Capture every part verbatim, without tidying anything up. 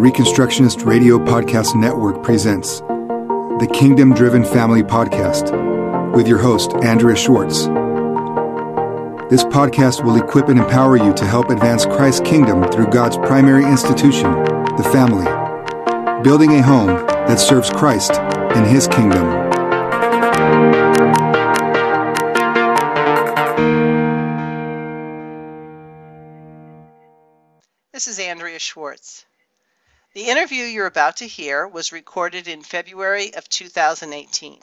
Reconstructionist Radio Podcast Network presents the Kingdom Driven Family Podcast with your host, Andrea Schwartz. This podcast will equip and empower you to help advance Christ's kingdom through God's primary institution, the family, building a home that serves Christ and His kingdom. This is Andrea Schwartz. The interview you're about to hear was recorded in February of two thousand eighteen.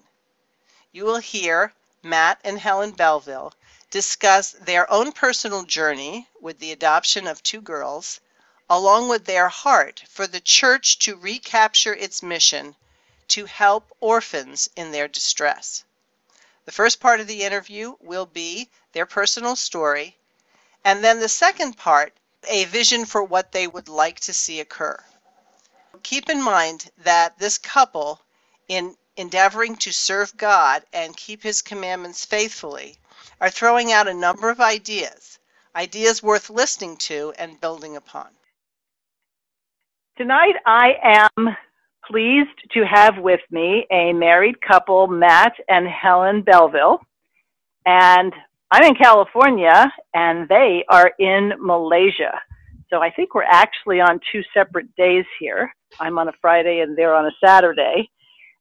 You will hear Matt and Helen Belleville discuss their own personal journey with the adoption of two girls, along with their heart for the church to recapture its mission to help orphans in their distress. The first part of the interview will be their personal story, and then the second part, a vision for what they would like to see occur. Keep in mind that this couple, in endeavoring to serve God and keep His commandments faithfully, are throwing out a number of ideas, ideas worth listening to and building upon. Tonight I am pleased to have with me a married couple, Matt and Helen Belleville, and I'm in California, and they are in Malaysia. So I think we're actually on two separate days here. I'm on a Friday, and they're on a Saturday.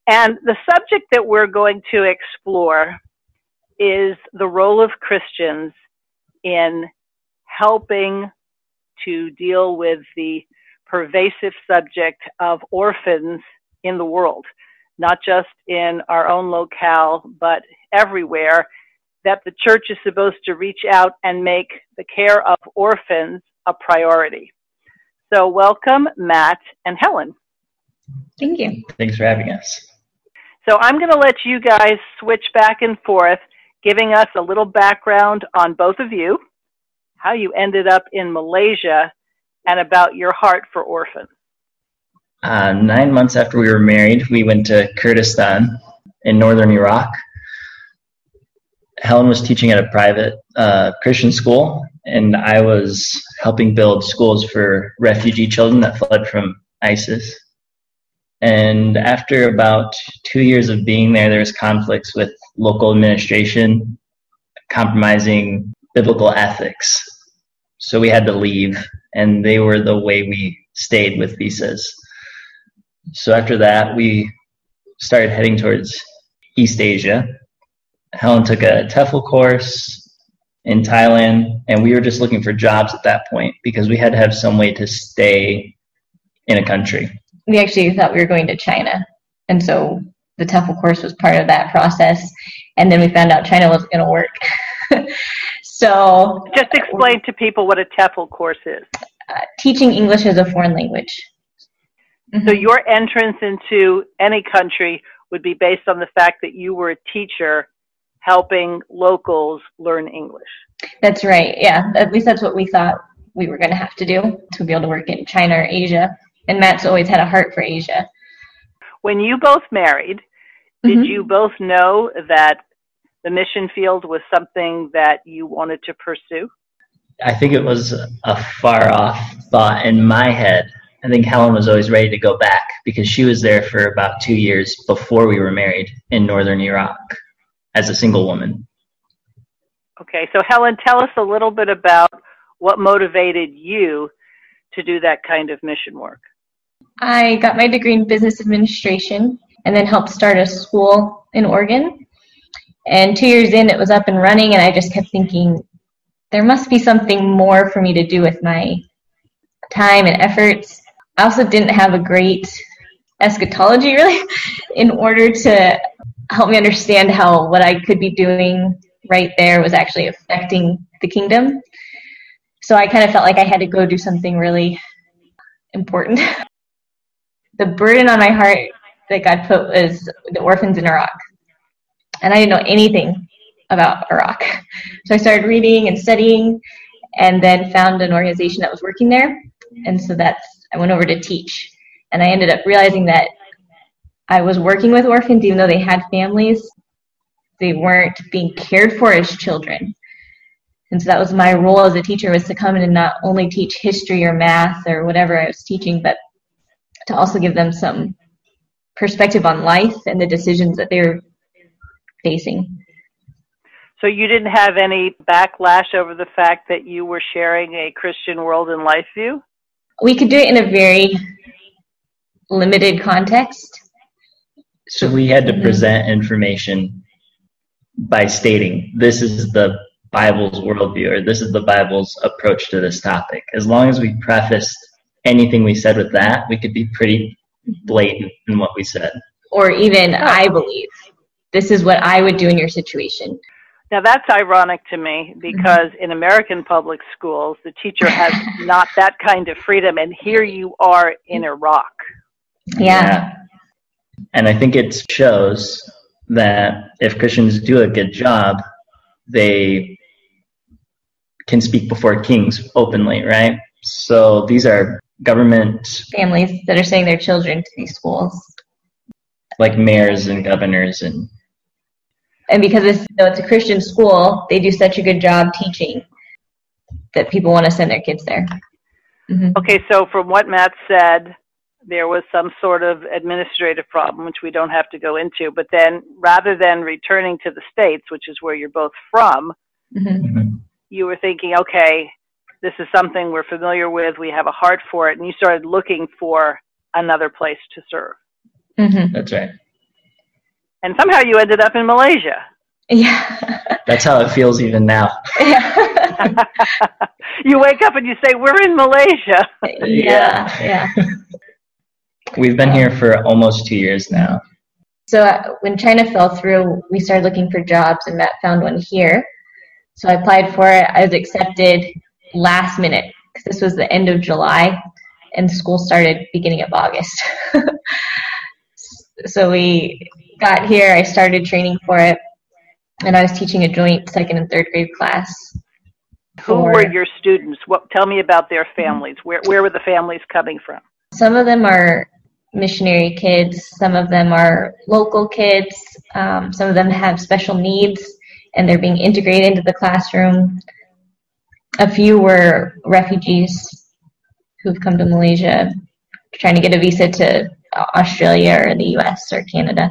And the subject that we're going to explore is the role of Christians in helping to deal with the pervasive subject of orphans in the world, not just in our own locale, but everywhere, that the church is supposed to reach out and make the care of orphans a priority. So welcome, Matt and Helen. Thank you. Thanks for having us. So I'm going to let you guys switch back and forth, giving us a little background on both of you, how you ended up in Malaysia, and about your heart for orphans. Uh, nine months after we were married, we went to Kurdistan in northern Iraq. Helen was teaching at a private uh, Christian school, and I was helping build schools for refugee children that fled from ISIS. And after about two years of being there, there was conflicts with local administration, compromising biblical ethics. So we had to leave, and they were the way we stayed with visas. So after that, we started heading towards East Asia. Helen took a T E F L course in Thailand, and we were just looking for jobs at that point because we had to have some way to stay in a country. We actually thought we were going to China, and so the T E F L course was part of that process, and then we found out China wasn't going to work. So, just explain to people what a T E F L course is. Uh, teaching English as a foreign language. Mm-hmm. So your entrance into any country would be based on the fact that you were a teacher helping locals learn English. That's right, yeah. At least that's what we thought we were going to have to do to be able to work in China or Asia. And Matt's always had a heart for Asia. When you both married, mm-hmm. did you both know that the mission field was something that you wanted to pursue? I think it was a far-off thought in my head. I think Helen was always ready to go back because she was there for about two years before we were married in northern Iraq, as a single woman. Okay, so Helen, tell us a little bit about what motivated you to do that kind of mission work. I got my degree in business administration and then helped start a school in Oregon. And two years in, it was up and running, and I just kept thinking, there must be something more for me to do with my time and efforts. I also didn't have a great eschatology, really, in order to help me understand how what I could be doing right there was actually affecting the kingdom. So I kind of felt like I had to go do something really important. The burden on my heart that God put was the orphans in Iraq. And I didn't know anything about Iraq. So I started reading and studying and then found an organization that was working there. And so that's, I went over to teach. And I ended up realizing that I was working with orphans, even though they had families, they weren't being cared for as children. And so that was my role as a teacher, was to come in and not only teach history or math or whatever I was teaching, but to also give them some perspective on life and the decisions that they're facing. So you didn't have any backlash over the fact that you were sharing a Christian world and life view? We could do it in a very limited context. So we had to present information by stating, this is the Bible's worldview, or this is the Bible's approach to this topic. As long as we prefaced anything we said with that, we could be pretty blatant in what we said. Or even, I believe, this is what I would do in your situation. Now, that's ironic to me, because in American public schools, the teacher has not that kind of freedom, and here you are in Iraq. Yeah. yeah. And I think it shows that if Christians do a good job, they can speak before kings openly, right? So these are government families that are sending their children to these schools. Like mayors and governors and... And because it's, though it's a Christian school, they do such a good job teaching that people want to send their kids there. Mm-hmm. Okay, so from what Matt said, there was some sort of administrative problem, which we don't have to go into. But then rather than returning to the States, which is where you're both from, mm-hmm. you were thinking, okay, this is something we're familiar with. We have a heart for it. And you started looking for another place to serve. Mm-hmm. That's right. And somehow you ended up in Malaysia. Yeah. That's how it feels even now. Yeah. You wake up and you say, we're in Malaysia. Yeah. Yeah. We've been here for almost two years now. So uh, when China fell through, we started looking for jobs, and Matt found one here. So I applied for it. I was accepted last minute, because this was the end of July, and school started beginning of August. So we... got here, I started training for it, and I was teaching a joint second and third grade class. Who were your students? What, tell me about their families. Where where were the families coming from? Some of them are missionary kids. Some of them are local kids. Um, some of them have special needs, and they're being integrated into the classroom. A few were refugees who've come to Malaysia, trying to get a visa to Australia or the U S or Canada.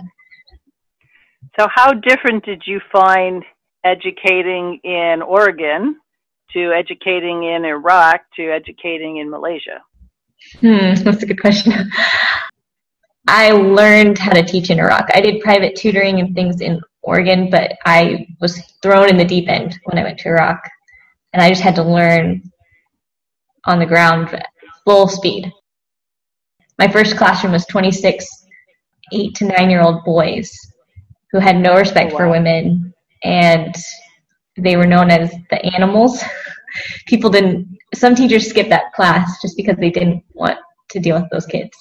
So how different did you find educating in Oregon to educating in Iraq to educating in Malaysia? Hmm, that's a good question. I learned how to teach in Iraq. I did private tutoring and things in Oregon, but I was thrown in the deep end when I went to Iraq. And I just had to learn on the ground at full speed. My first classroom was twenty-six eight- to nine-year-old boys who had no respect oh, wow. for women, and they were known as the animals. People didn't, some teachers skipped that class just because they didn't want to deal with those kids.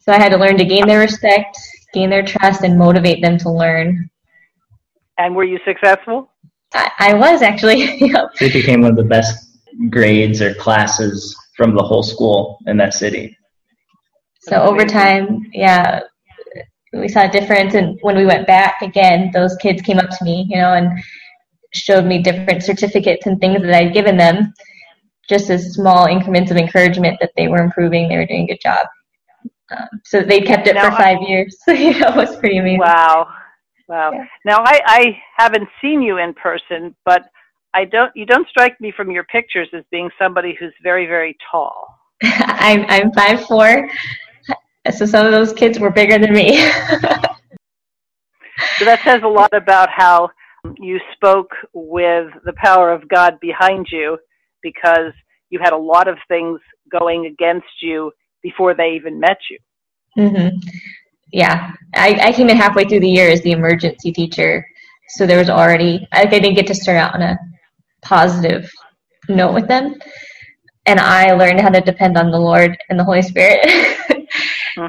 So I had to learn to gain their respect, gain their trust, and motivate them to learn. And were you successful? I, I was actually. You know. So it became one of the best grades or classes from the whole school in that city. So over time, yeah. We saw a difference, and when we went back again, those kids came up to me, you know, and showed me different certificates and things that I'd given them, just as small increments of encouragement that they were improving, they were doing a good job. Um, so they kept it now for five I, years. You know, it was pretty amazing. Wow, wow. Yeah. Now I, I haven't seen you in person, but I don't. You don't strike me from your pictures as being somebody who's very, very tall. I'm I'm five foot four. So some of those kids were bigger than me. So that says a lot about how you spoke with the power of God behind you, because you had a lot of things going against you before they even met you. Mm-hmm. Yeah. I, I came in halfway through the year as the emergency teacher. So there was already, I, I didn't get to start out on a positive note with them. And I learned how to depend on the Lord and the Holy Spirit. Mm-hmm.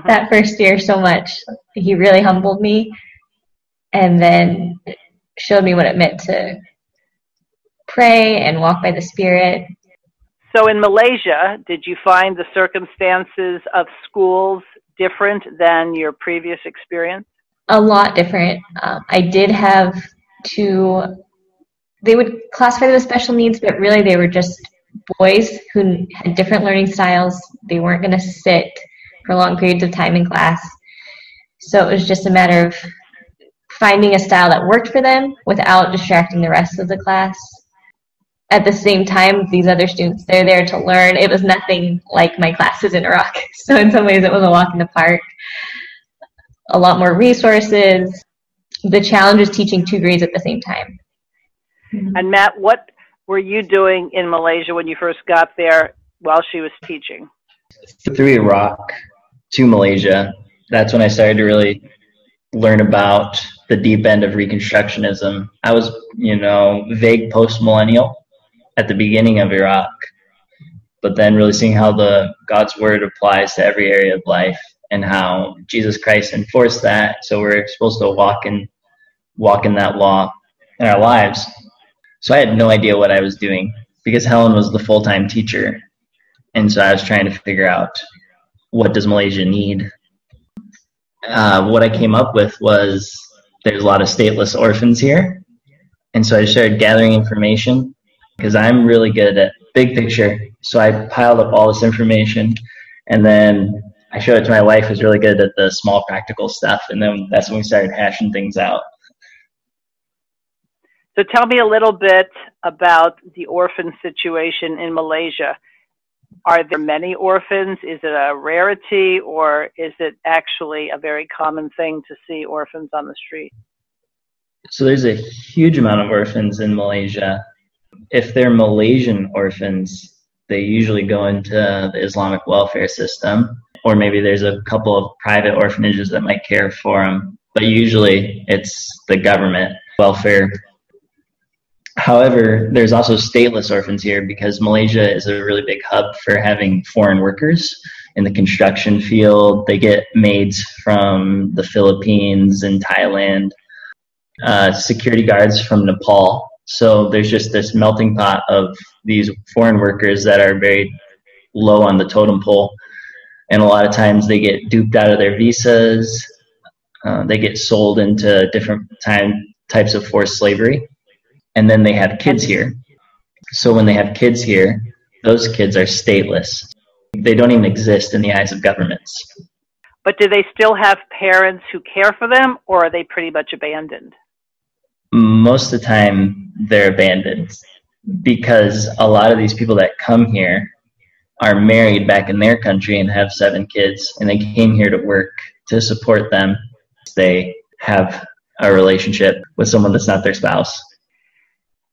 That first year so much. He really humbled me, and then showed me what it meant to pray and walk by the Spirit. So in Malaysia, did you find the circumstances of schools different than your previous experience? A lot different. Um, I did have two, they would classify them as special needs, but really they were just boys who had different learning styles. They weren't going to sit for long periods of time in class. So it was just a matter of finding a style that worked for them without distracting the rest of the class. At the same time, these other students, they're there to learn. It was nothing like my classes in Iraq. So in some ways, it was a walk in the park. A lot more resources. The challenge is teaching two grades at the same time. And Matt, what were you doing in Malaysia when you first got there while she was teaching? Through Iraq to Malaysia, that's when I started to really learn about the deep end of Reconstructionism. I was, you know, vague post-millennial at the beginning of Iraq, but then really seeing how the God's word applies to every area of life and how Jesus Christ enforced that. So we're supposed to walk in, walk in that law in our lives. So I had no idea what I was doing because Helen was the full-time teacher. And so I was trying to figure out, what does Malaysia need? Uh, what I came up with was there's a lot of stateless orphans here. And so I started gathering information because I'm really good at big picture. So I piled up all this information and then I showed it to my wife, who's really good at the small practical stuff. And then that's when we started hashing things out. So tell me a little bit about the orphan situation in Malaysia. Are there many orphans? Is it a rarity, or is it actually a very common thing to see orphans on the street? So there's a huge amount of orphans in Malaysia. If they're Malaysian orphans, they usually go into the Islamic welfare system, or maybe there's a couple of private orphanages that might care for them, but usually it's the government welfare. However, there's also stateless orphans here because Malaysia is a really big hub for having foreign workers in the construction field. They get maids from the Philippines and Thailand, uh, security guards from Nepal. So there's just this melting pot of these foreign workers that are very low on the totem pole. And a lot of times they get duped out of their visas. Uh, they get sold into different time, types of forced slavery. And then they have kids here. So when they have kids here, those kids are stateless. They don't even exist in the eyes of governments. But do they still have parents who care for them, or are they pretty much abandoned? Most of the time, they're abandoned because a lot of these people that come here are married back in their country and have seven kids, and they came here to work to support them. They have a relationship with someone that's not their spouse.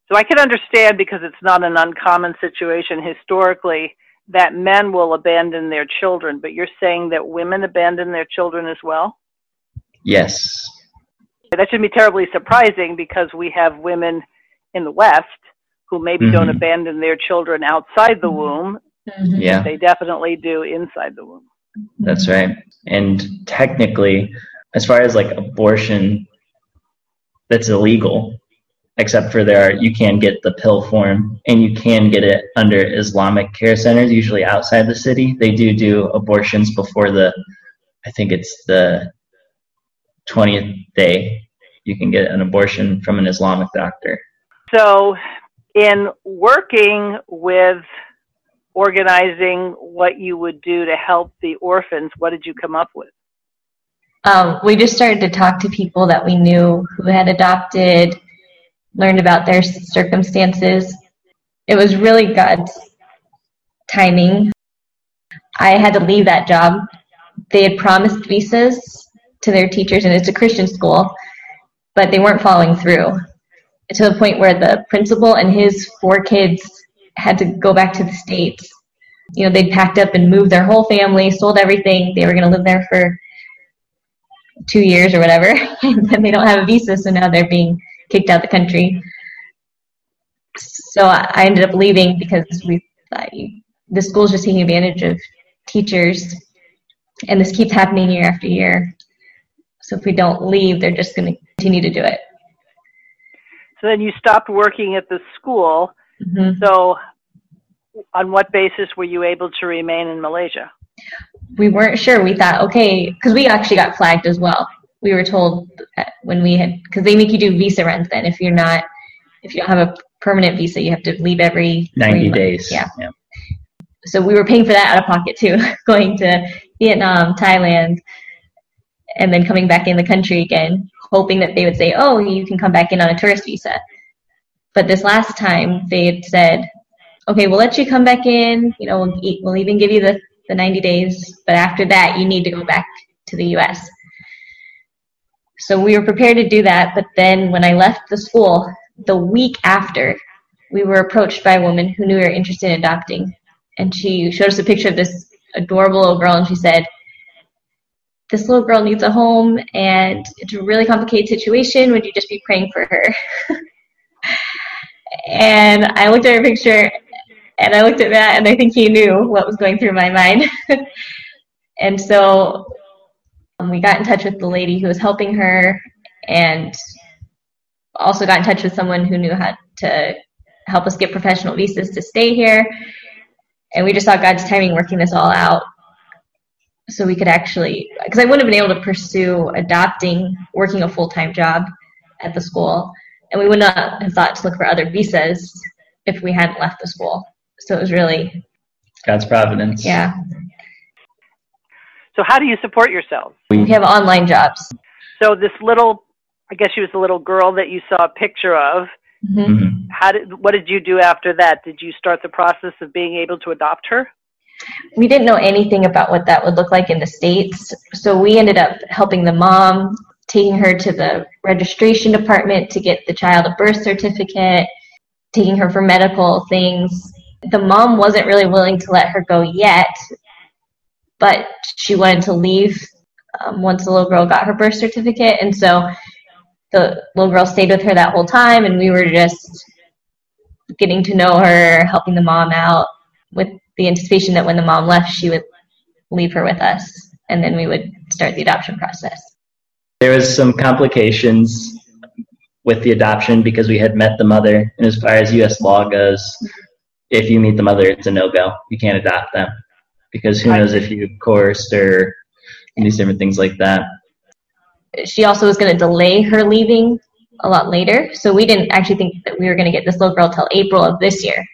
So I can understand, because it's not an uncommon situation historically, that men will abandon their children, but you're saying that women abandon their children as well? Yes. That shouldn't be terribly surprising because we have women in the West who maybe mm-hmm. don't abandon their children outside the womb. Mm-hmm. Yeah. They definitely do inside the womb. That's right. And technically, as far as like abortion, that's illegal. Except for there, are, you can get the pill form, and you can get it under Islamic care centers, usually outside the city. They do do abortions before the, I think it's the twentieth day, you can get an abortion from an Islamic doctor. So in working with organizing what you would do to help the orphans, what did you come up with? Um, we just started to talk to people that we knew who had adopted, learned about their circumstances. It was really God's timing. I had to leave that job. They had promised visas to their teachers, and it's a Christian school, but they weren't following through to the point where the principal and his four kids had to go back to the States. You know, they'd packed up and moved their whole family, sold everything. They were going to live there for two years or whatever, and then they don't have a visa, so now they're being kicked out the country. So I ended up leaving because we, I, the school's just taking advantage of teachers, and this keeps happening year after year. So if we don't leave, they're just going to continue to do it. So then you stopped working at the school. Mm-hmm. So on what basis were you able to remain in Malaysia? We weren't sure. We thought, okay, because we actually got flagged as well. We were told that when we had, because they make you do visa runs then. If you're not, if you don't have a permanent visa, you have to leave every ninety days. Yeah. yeah. So we were paying for that out of pocket too, going to Vietnam, Thailand, and then coming back in the country again, hoping that they would say, oh, you can come back in on a tourist visa. But this last time they had said, okay, we'll let you come back in, you know, we'll, we'll even give you the, the ninety days, but after that you need to go back to the U S. So we were prepared to do that, but then when I left the school, the week after, we were approached by a woman who knew we were interested in adopting, and she showed us a picture of this adorable little girl, and she said, this little girl needs a home, and it's a really complicated situation. Would you just be praying for her? And I looked at her picture, and I looked at Matt, and I think he knew what was going through my mind. And so um, we got in touch with the lady who was helping her, and also got in touch with someone who knew how to help us get professional visas to stay here. And we just saw God's timing working this all out, so we could actually, because I wouldn't have been able to pursue adopting, working a full-time job at the school, and we would not have thought to look for other visas if we hadn't left the school. So it was really God's providence. Yeah. So how do you support yourself? We have online jobs. So this little, I guess she was a little girl that you saw a picture of. Mm-hmm. Mm-hmm. How did, what did you do after that? Did you start the process of being able to adopt her? We didn't know anything about what that would look like in the States, so we ended up helping the mom, taking her to the registration department to get the child a birth certificate, taking her for medical things. The mom wasn't really willing to let her go yet, but she wanted to leave um, once the little girl got her birth certificate, and so the little girl stayed with her that whole time, and we were just getting to know her, helping the mom out with the anticipation that when the mom left, she would leave her with us, and then we would start the adoption process. There was some complications with the adoption because we had met the mother, and as far as U S law goes, if you meet the mother, it's a no-go. You can't adopt them because who knows if you coerced or these different things like that. She also was going to delay her leaving a lot later, so we didn't actually think that we were going to get this little girl till April of this year.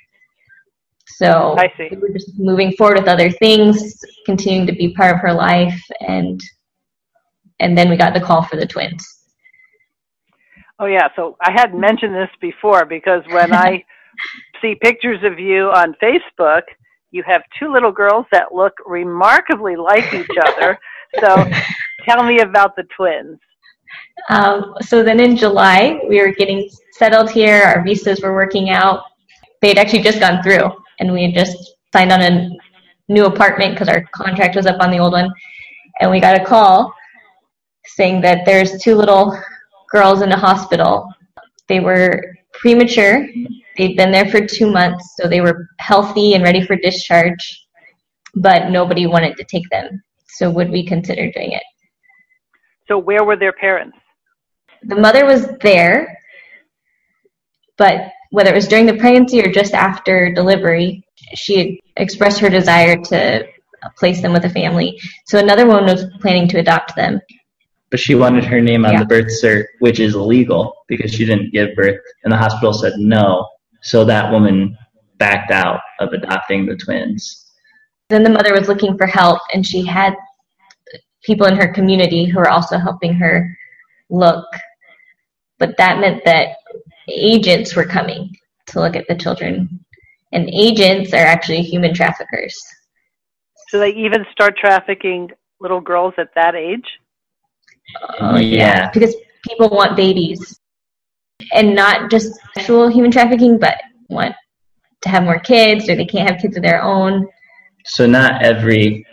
So I see. We were just moving forward with other things, continuing to be part of her life, and and then we got the call for the twins. Oh, yeah. So I had mentioned this before because when I see pictures of you on Facebook, you have two little girls that look remarkably like each other. So tell me about the twins. Um, so then in July, we were getting settled here. Our visas were working out. They had actually just gone through, and we had just signed on a new apartment because our contract was up on the old one. And we got a call saying that there's two little girls in the hospital. They were premature. They'd been there for two months, so they were healthy and ready for discharge, but nobody wanted to take them. So would we consider doing it? So where were their parents? The mother was there, but whether it was during the pregnancy or just after delivery, she had expressed her desire to place them with a family. So another woman was planning to adopt them. But she wanted her name on yeah. the birth cert, which is illegal because she didn't give birth, and the hospital said no. So that woman backed out of adopting the twins. Then the mother was looking for help, and she had people in her community who were also helping her look. But that meant that agents were coming to look at the children, and agents are actually human traffickers. So they even start trafficking little girls at that age? Oh, yeah. yeah. Because people want babies, and not just sexual human trafficking, but want to have more kids, or they can't have kids of their own. So not every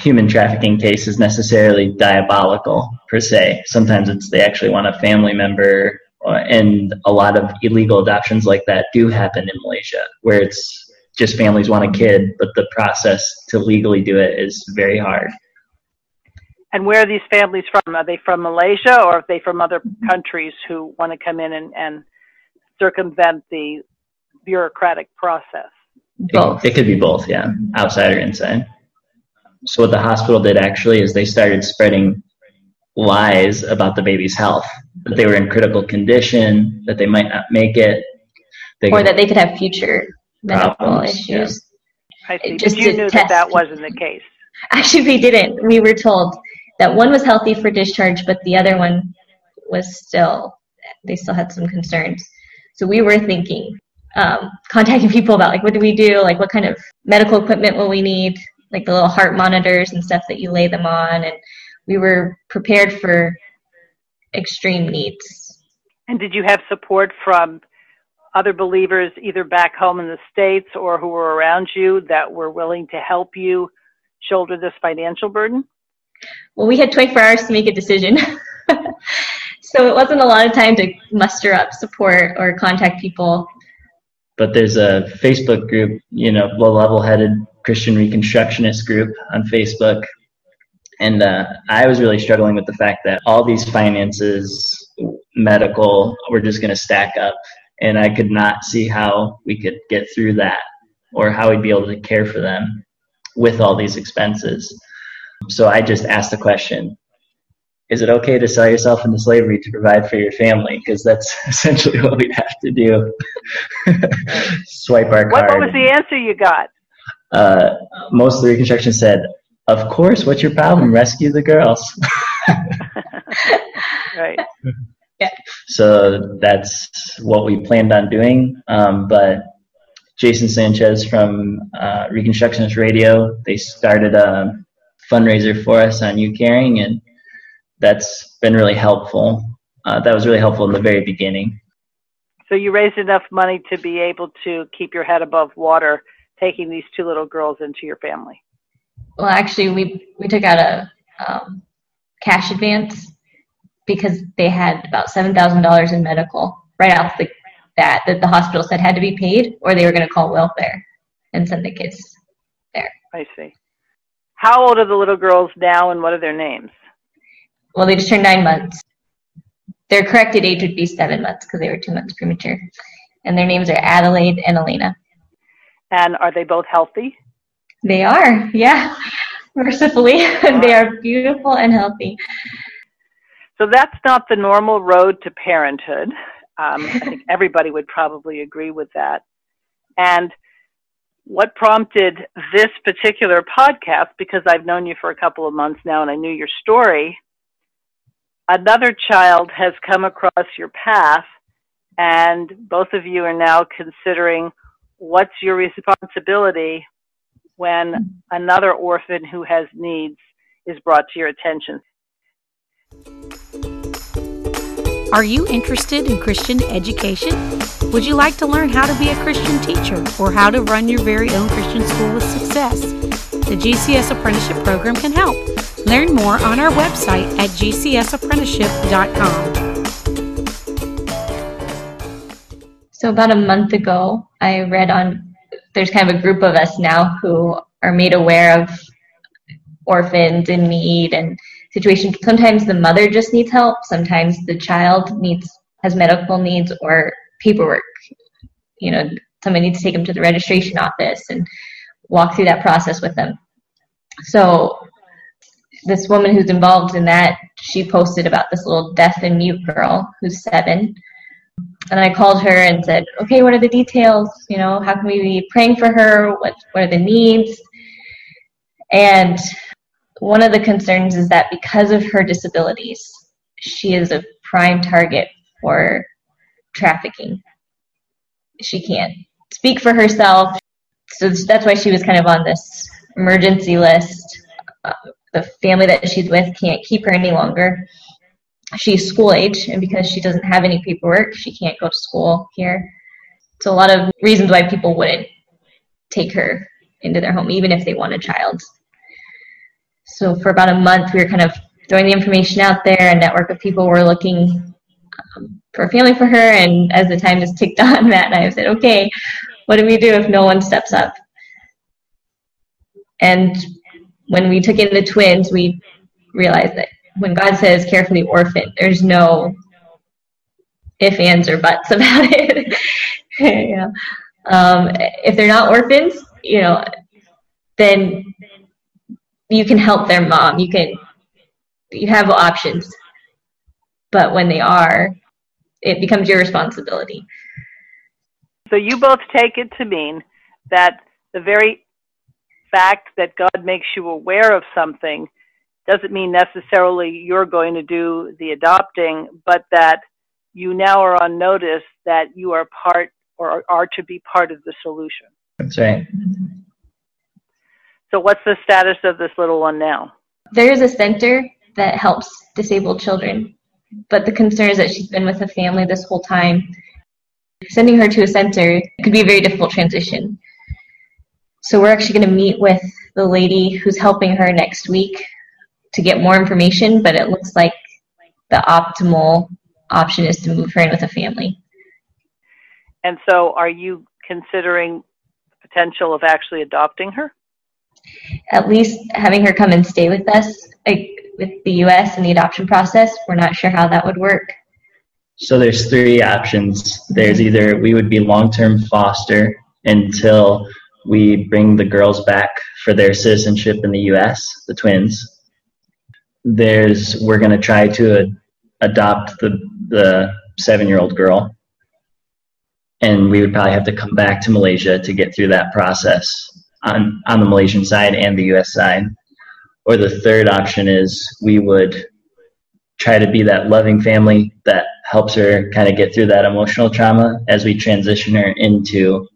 human trafficking case is necessarily diabolical, per se. Sometimes it's they actually want a family member, and a lot of illegal adoptions like that do happen in Malaysia, where it's just families want a kid, but the process to legally do it is very hard. And where are these families from? Are they from Malaysia, or are they from other countries who want to come in and, and circumvent the bureaucratic process? Both. It, it could be both, yeah, outside or inside. So what the hospital did actually is they started spreading lies about the baby's health, that they were in critical condition, that they might not make it. They or that they could have future medical problems, issues. Yeah. I see. Just did you know that that wasn't the case? Actually, we didn't. We were told that one was healthy for discharge, but the other one was still, they still had some concerns. So we were thinking, um, contacting people about like, what do we do? Like, what kind of medical equipment will we need? Like the little heart monitors and stuff that you lay them on. And we were prepared for extreme needs. And did you have support from other believers, either back home in the States or who were around you, that were willing to help you shoulder this financial burden? Well, we had twenty-four hours to make a decision. So it wasn't a lot of time to muster up support or contact people. But there's a Facebook group, you know, low level-headed Christian Reconstructionist group on Facebook. And uh, I was really struggling with the fact that all these finances, medical, were just going to stack up. And I could not see how we could get through that or how we'd be able to care for them with all these expenses. So I just asked the question, is it okay to sell yourself into slavery to provide for your family? Because that's essentially what we'd have to do. Swipe our card. What was the answer you got? Uh, most of the Reconstruction said, of course, what's your problem? Rescue the girls. Right. Yeah. So that's what we planned on doing. Um, but Jason Sanchez from uh, Reconstructionist Radio, they started a fundraiser for us on YouCaring, and that's been really helpful. Uh, that was really helpful in the very beginning. So you raised enough money to be able to keep your head above water, taking these two little girls into your family. Well, actually, we we took out a um, cash advance because they had about seven thousand dollars in medical right off the bat that the hospital said had to be paid, or they were going to call welfare and send the kids there. I see. How old are the little girls now, and what are their names? Well, they just turned nine months. Their corrected age would be seven months because they were two months premature. And their names are Adelaide and Elena. And are they both healthy? They are, yeah. Mercifully, they are beautiful and healthy. So that's not the normal road to parenthood. Um, I think everybody would probably agree with that. And what prompted this particular podcast, because I've known you for a couple of months now and I knew your story, another child has come across your path, and both of you are now considering what's your responsibility when another orphan who has needs is brought to your attention. Are you interested in Christian education? Would you like to learn how to be a Christian teacher or how to run your very own Christian school with success? The G C S Apprenticeship Program can help. Learn more on our website at G C S apprenticeship dot com. So about a month ago, I read on, there's kind of a group of us now who are made aware of orphans in need and situation. Sometimes the mother just needs help. Sometimes the child needs has medical needs or paperwork. You know, somebody needs to take them to the registration office and walk through that process with them. So this woman who's involved in that, she posted about this little deaf and mute girl who's seven. And I called her and said, okay, what are the details? You know, how can we be praying for her? What, what are the needs? And one of the concerns is that because of her disabilities, she is a prime target for trafficking. She can't speak for herself. So that's why she was kind of on this emergency list. Uh, the family that she's with can't keep her any longer. She's school age, and because she doesn't have any paperwork, she can't go to school here. So a lot of reasons why people wouldn't take her into their home, even if they want a child. So for about a month, we were kind of throwing the information out there. A network of people were looking um, for a family for her. And as the time just ticked on, Matt and I said, okay, what do we do if no one steps up? And when we took in the twins, we realized that when God says care for the orphan, there's no ifs, ands, or buts about it. Yeah. um, if they're not orphans, you know, then you can help their mom. You can, you have options, but when they are, it becomes your responsibility. So you both take it to mean that the very fact that God makes you aware of something doesn't mean necessarily you're going to do the adopting, but that you now are on notice that you are part or are to be part of the solution. That's right. So what's the status of this little one now? There's a center that helps disabled children, but the concern is that she's been with a family this whole time. Sending her to a center could be a very difficult transition. So we're actually going to meet with the lady who's helping her next week to get more information, but it looks like the optimal option is to move her in with a family. And so are you considering the potential of actually adopting her? At least having her come and stay with us, like with the U S and the adoption process, we're not sure how that would work. So there's three options. There's either we would be long-term foster until we bring the girls back for their citizenship in the U S, the twins. There's we're going to try to ad- adopt the, the seven-year-old girl, and we would probably have to come back to Malaysia to get through that process on, on the Malaysian side and the U S side. Or the third option is we would try to be that loving family that helps her kind of get through that emotional trauma as we transition her into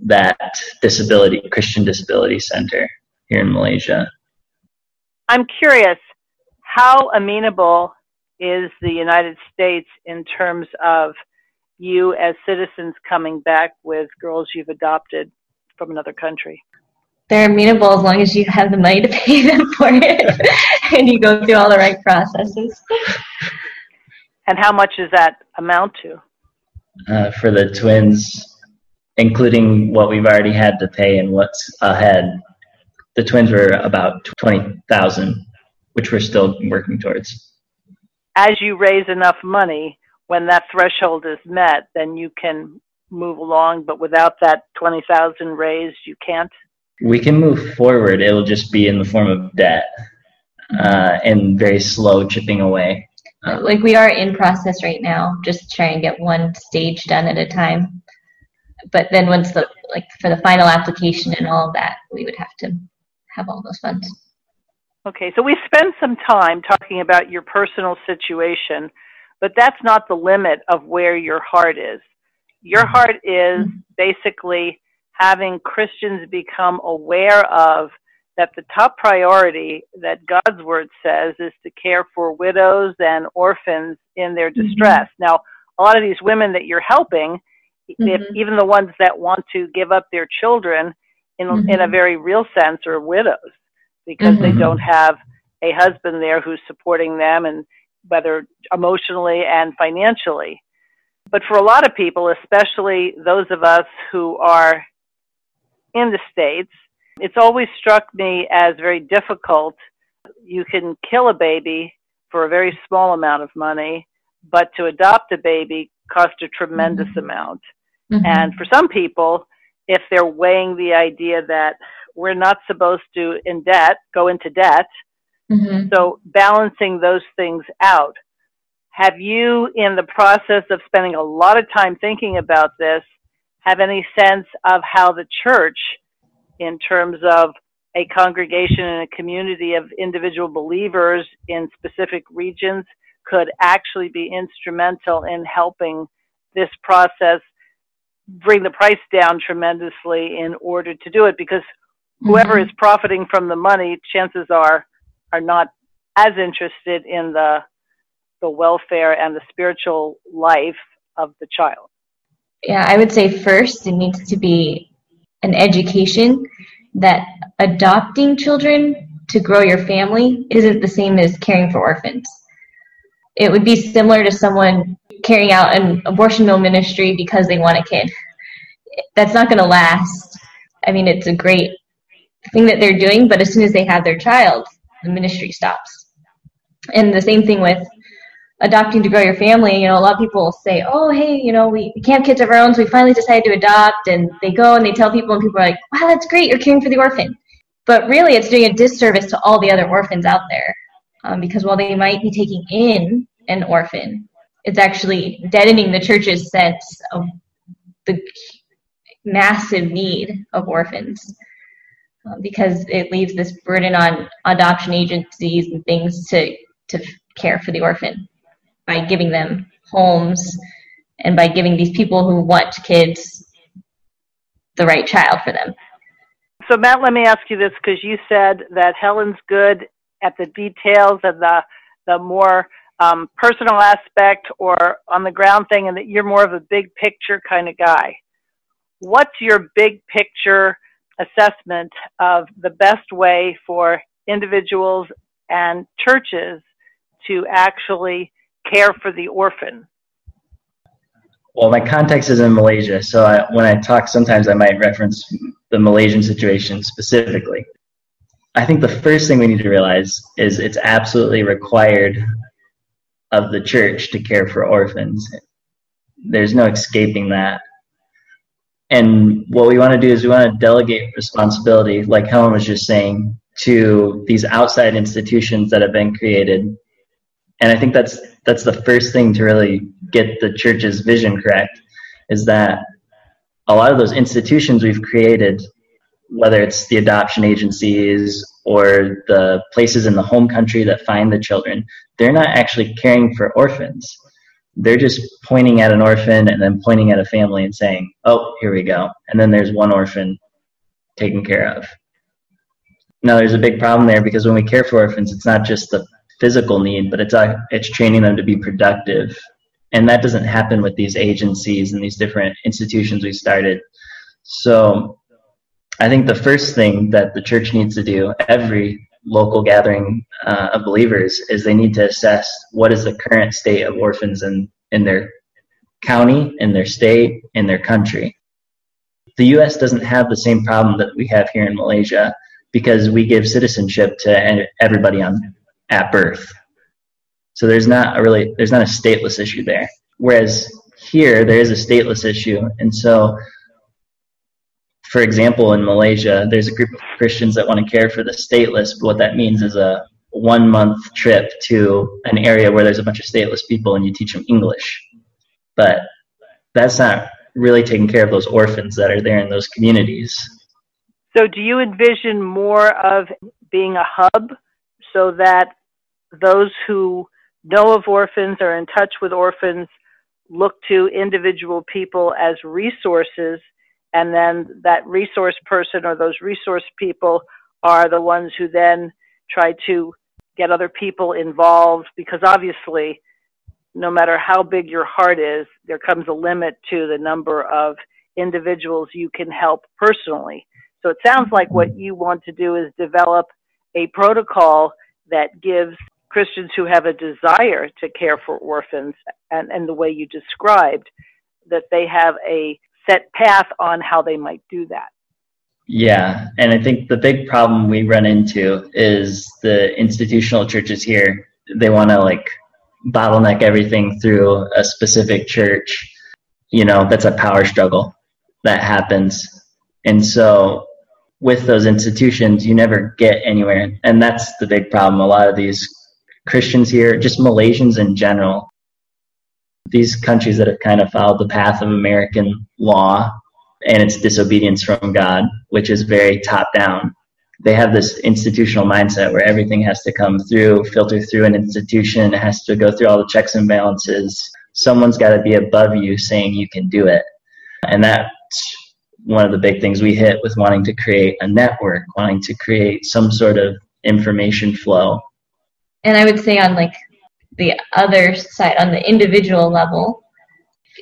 that disability, Christian disability center here in Malaysia. I'm curious, how amenable is the United States in terms of you as citizens coming back with girls you've adopted from another country? They're amenable as long as you have the money to pay them for it and you go through all the right processes. And how much does that amount to? Uh, for the twins, including what we've already had to pay and what's ahead, the twins were about twenty thousand dollars, which we're still working towards. As you raise enough money, when that threshold is met, then you can move along, but without that twenty thousand dollars raised, you can't? We can move forward. It will just be in the form of debt uh, and very slow chipping away. Uh, like we are in process right now, just try and get one stage done at a time. But then once the, like for the final application and all of that, we would have to have all those funds. Okay, so we spent some time talking about your personal situation, but that's not the limit of where your heart is. Your heart is basically having Christians become aware of that the top priority that God's word says is to care for widows and orphans in their distress. Mm-hmm. Now, a lot of these women that you're helping, mm-hmm. if, even the ones that want to give up their children in, mm-hmm. in a very real sense are widows because mm-hmm. they don't have a husband there who's supporting them, and whether emotionally and financially. But for a lot of people, especially those of us who are in the States, it's always struck me as very difficult. You can kill a baby for a very small amount of money, but to adopt a baby costs a tremendous mm-hmm. amount. Mm-hmm. And for some people, if they're weighing the idea that we're not supposed to in debt, go into debt, mm-hmm. so balancing those things out. Have you, in the process of spending a lot of time thinking about this, have any sense of how the church, in terms of a congregation and a community of individual believers in specific regions, could actually be instrumental in helping this process bring the price down tremendously in order to do it? Because whoever mm-hmm. is profiting from the money, chances are, are not as interested in the the welfare and the spiritual life of the child. Yeah, I would say first it needs to be an education that adopting children to grow your family isn't the same as caring for orphans. It would be similar to someone carrying out an abortion mill ministry because they want a kid. That's not going to last. I mean, it's a great thing that they're doing, but as soon as they have their child, the ministry stops. And the same thing with adopting to grow your family. You know, a lot of people say, oh, hey, you know, we can't have kids of our own, so we finally decided to adopt, and they go and they tell people, and people are like, wow, that's great, you're caring for the orphan. But really, it's doing a disservice to all the other orphans out there, um, because while they might be taking in an orphan, it's actually deadening the church's sense of the massive need of orphans. because it leaves this burden on adoption agencies and things to to care for the orphan by giving them homes and by giving these people who want kids the right child for them. So Matt, let me ask you this, because you said that Helen's good at the details and the the more um, personal aspect or on the ground thing, and that you're more of a big picture kind of guy. What's your big picture assessment of the best way for individuals and churches to actually care for the orphan? Well, my context is in Malaysia, so I, when I talk, sometimes I might reference the Malaysian situation specifically. I think the first thing we need to realize is it's absolutely required of the church to care for orphans. There's no escaping that. And what we want to do is we want to delegate responsibility, like Helen was just saying, to these outside institutions that have been created. And I think that's that's the first thing to really get the church's vision correct, is that a lot of those institutions we've created, whether it's the adoption agencies or the places in the home country that find the children, they're not actually caring for orphans. They're just pointing at an orphan and then pointing at a family and saying, oh, here we go. And then there's one orphan taken care of. Now, there's a big problem there, because when we care for orphans, it's not just the physical need, but it's uh, it's training them to be productive. And that doesn't happen with these agencies and these different institutions we started. So I think the first thing that the church needs to do, every local gathering uh, of believers, is they need to assess what is the current state of orphans in, in their county, in their state, in their country. The U S doesn't have the same problem that we have here in Malaysia, because we give citizenship to everybody on at birth. So there's not a really there's not a stateless issue there. Whereas here there is a stateless issue. And so, for example, in Malaysia, there's a group of Christians that want to care for the stateless, but what that means is a one month trip to an area where there's a bunch of stateless people and you teach them English. But that's not really taking care of those orphans that are there in those communities. So do you envision more of being a hub so that those who know of orphans or in touch with orphans look to individual people as resources, and then that resource person or those resource people are the ones who then try to get other people involved? Because obviously, no matter how big your heart is, there comes a limit to the number of individuals you can help personally. So it sounds like what you want to do is develop a protocol that gives Christians who have a desire to care for orphans, and, and the way you described, that they have a set path on how they might do that. Yeah, and I think the big problem we run into is the institutional churches here. They want to like bottleneck everything through a specific church. You know, that's a power struggle that happens. And so with those institutions, you never get anywhere. And that's the big problem. A lot of these Christians here, just Malaysians in general, these countries that have kind of followed the path of American law and its disobedience from God, which is very top down, they have this institutional mindset where everything has to come through, filter through an institution, it has to go through all the checks and balances. Someone's got to be above you saying you can do it. And that's one of the big things we hit with wanting to create a network, wanting to create some sort of information flow. And I would say on like the other side, on the individual level,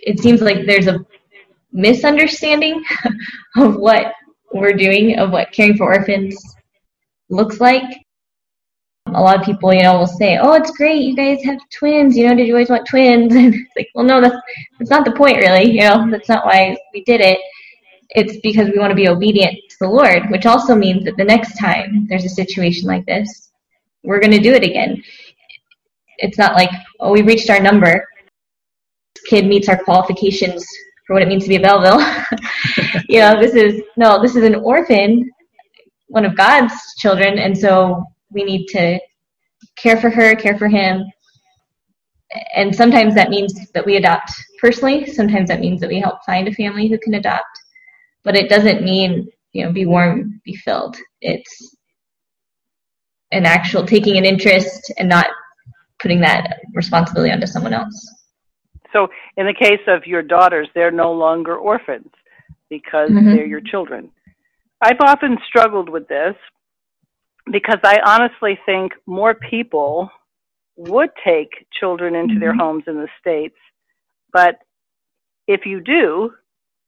it seems like there's a misunderstanding of what we're doing, of what caring for orphans looks like. A lot of people, you know, will say, oh, it's great, you guys have twins, you know, did you always want twins? And it's like, well, no, that's, that's not the point really, you know, that's not why we did it. It's because we want to be obedient to the Lord, which also means that the next time there's a situation like this, we're going to do it again. It's not like, oh, we reached our number. This kid meets our qualifications for what it means to be a Belleville. You know, this is, no, this is an orphan, one of God's children, and so we need to care for her, care for him. And sometimes that means that we adopt personally. Sometimes that means that we help find a family who can adopt. But it doesn't mean you know, be warm, be filled. It's an actual taking an interest and not putting that responsibility onto someone else. So in the case of your daughters, they're no longer orphans because mm-hmm. they're your children. I've often struggled with this because I honestly think more people would take children into mm-hmm. their homes in the States. But if you do,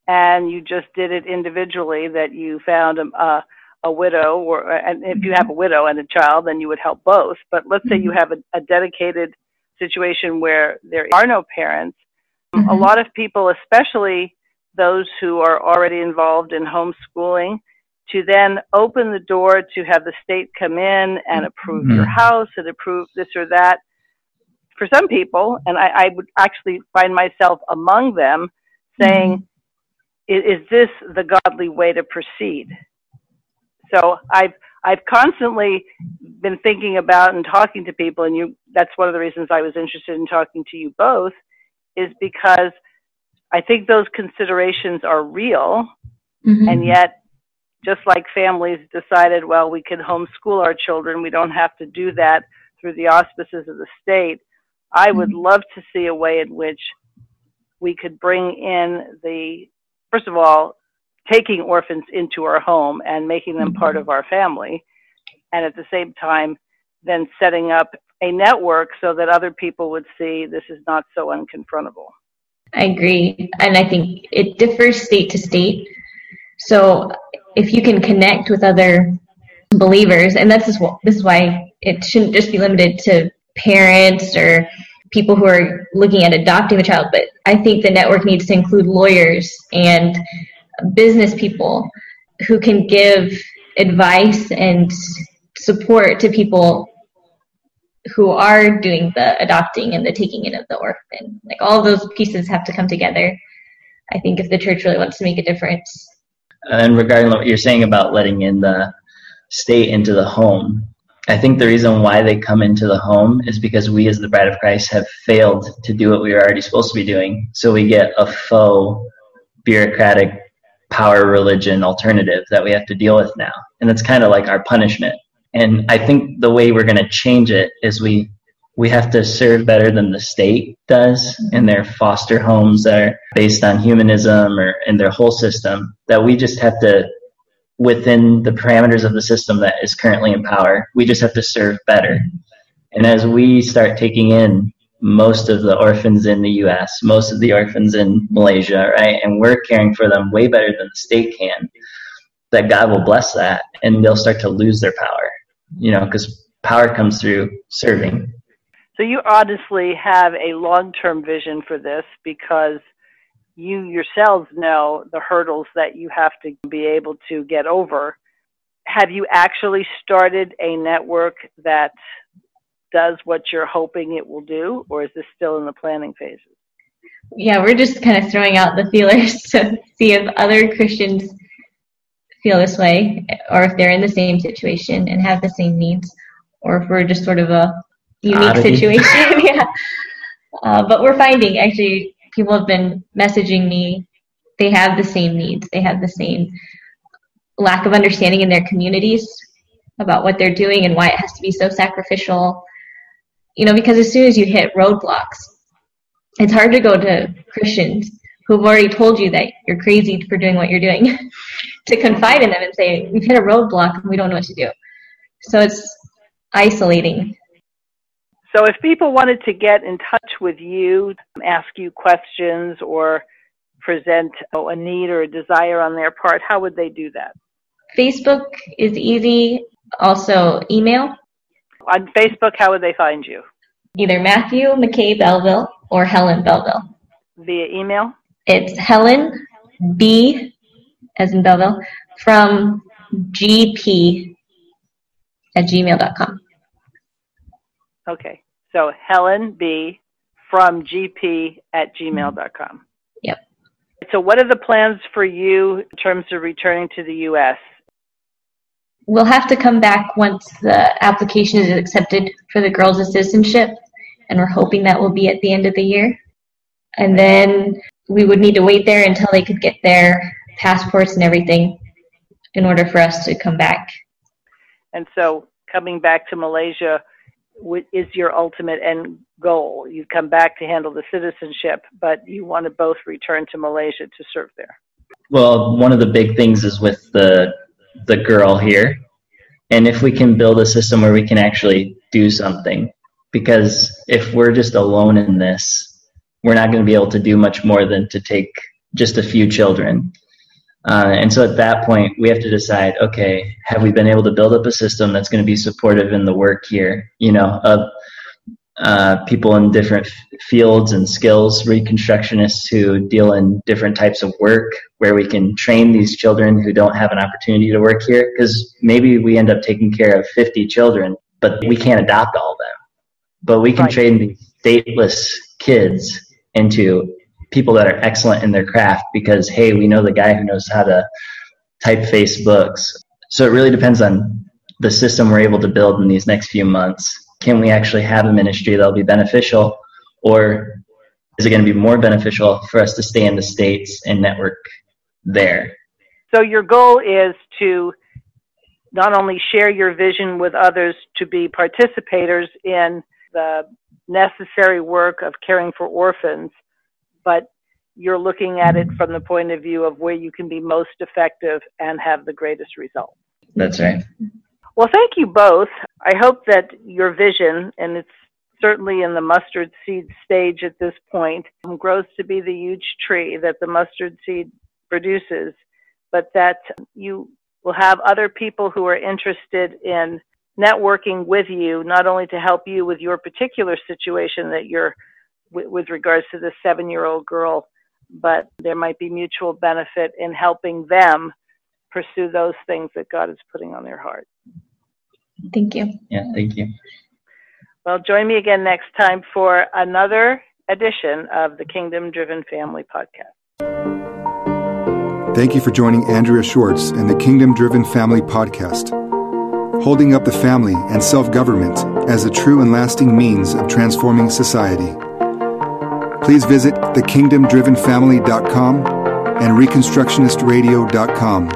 and you just did it individually, that you found a, a widow, or and if you have a widow and a child, then you would help both. But let's mm-hmm. say you have a, a dedicated situation where there are no parents. Mm-hmm. A lot of people, especially those who are already involved in homeschooling, to then open the door to have the state come in and approve mm-hmm. your house and approve this or that. For some people, and I, I would actually find myself among them, saying, mm-hmm. is this the godly way to proceed? So I've I've constantly been thinking about and talking to people, and you that's one of the reasons I was interested in talking to you both, is because I think those considerations are real, mm-hmm. and yet just like families decided, well, we can homeschool our children, we don't have to do that through the auspices of the state. I would love to see a way in which we could bring in the, first of all, taking orphans into our home and making them part of our family, and at the same time, then setting up a network so that other people would see this is not so unconfrontable. I agree, and I think it differs state to state. So if you can connect with other believers, and that's this is why it shouldn't just be limited to parents or people who are looking at adopting a child, but I think the network needs to include lawyers and business people who can give advice and support to people who are doing the adopting and the taking in of the orphan. Like, all those pieces have to come together, I think, if the church really wants to make a difference. And regarding what you're saying about letting in the state into the home, I think the reason why they come into the home is because we as the Bride of Christ have failed to do what we were already supposed to be doing. So we get a faux bureaucratic power religion alternative that we have to deal with now. And that's kind of like our punishment. And I think the way we're going to change it is we we have to serve better than the state does in their foster homes that are based on humanism or in their whole system, that we just have to, within the parameters of the system that is currently in power, we just have to serve better. And as we start taking in most of the orphans in the U S, most of the orphans in Malaysia, right, and we're caring for them way better than the state can, that God will bless that, and they'll start to lose their power, you know, because power comes through serving. So you honestly have a long-term vision for this, because you yourselves know the hurdles that you have to be able to get over. Have you actually started a network that does what you're hoping it will do, or is this still in the planning phases? Yeah, we're just kind of throwing out the feelers to see if other Christians feel this way, or if they're in the same situation and have the same needs, or if we're just sort of a unique Oddity. situation. Yeah, uh, but we're finding, actually, people have been messaging me. They have the same needs. They have the same lack of understanding in their communities about what they're doing and why it has to be so sacrificial. You know, because as soon as you hit roadblocks, it's hard to go to Christians who've already told you that you're crazy for doing what you're doing to confide in them and say, we've hit a roadblock and we don't know what to do. So it's isolating. So if people wanted to get in touch with you, ask you questions, or present a need or a desire on their part, how would they do that? Facebook is easy. Also, email. On Facebook, how would they find you? Either Matthew McKay Belleville or Helen Belleville. Via email? It's Helen B, as in Belleville, from G P at gmail dot com. Okay. So Helen B from G P at gmail dot com. Yep. So what are the plans for you in terms of returning to the U S? We'll have to come back once the application is accepted for the girls' citizenship, and we're hoping that will be at the end of the year. And then we would need to wait there until they could get their passports and everything. in order for us to come back. And so coming back to Malaysia is your ultimate end goal. You come back to handle the citizenship, but you want to both return to Malaysia to serve there. Well, one of the big things is with the the girl here. And if we can build a system where we can actually do something, because if we're just alone in this, we're not going to be able to do much more than to take just a few children. Uh, and so at that point, we have to decide, okay, have we been able to build up a system that's going to be supportive in the work here, you know, of uh, people in different f- fields and skills, Reconstructionists who deal in different types of work, where we can train these children who don't have an opportunity to work here, because maybe we end up taking care of fifty children, but we can't adopt all of them. But we can right. train these stateless kids into people that are excellent in their craft because, hey, we know the guy who knows how to typeface books. So it really depends on the system we're able to build in these next few months. Can we actually have a ministry that'll be beneficial, or is it going to be more beneficial for us to stay in the States and network there? So your goal is to not only share your vision with others, to be participators in the necessary work of caring for orphans, but you're looking at it from the point of view of where you can be most effective and have the greatest result. That's right. Well, thank you both. I hope that your vision, and it's certainly in the mustard seed stage at this point, grows to be the huge tree that the mustard seed produces, but that you will have other people who are interested in networking with you, not only to help you with your particular situation that you're with regards to the seven-year-old girl, but there might be mutual benefit in helping them pursue those things that God is putting on their heart. Thank you. Yeah, thank you. Well, join me again next time for another edition of the Kingdom Driven Family Podcast. Thank you for joining Andrea Schwartz and the Kingdom Driven Family Podcast, holding up the family and self-government as a true and lasting means of transforming society. Please visit the kingdom driven family dot com and reconstructionist radio dot com.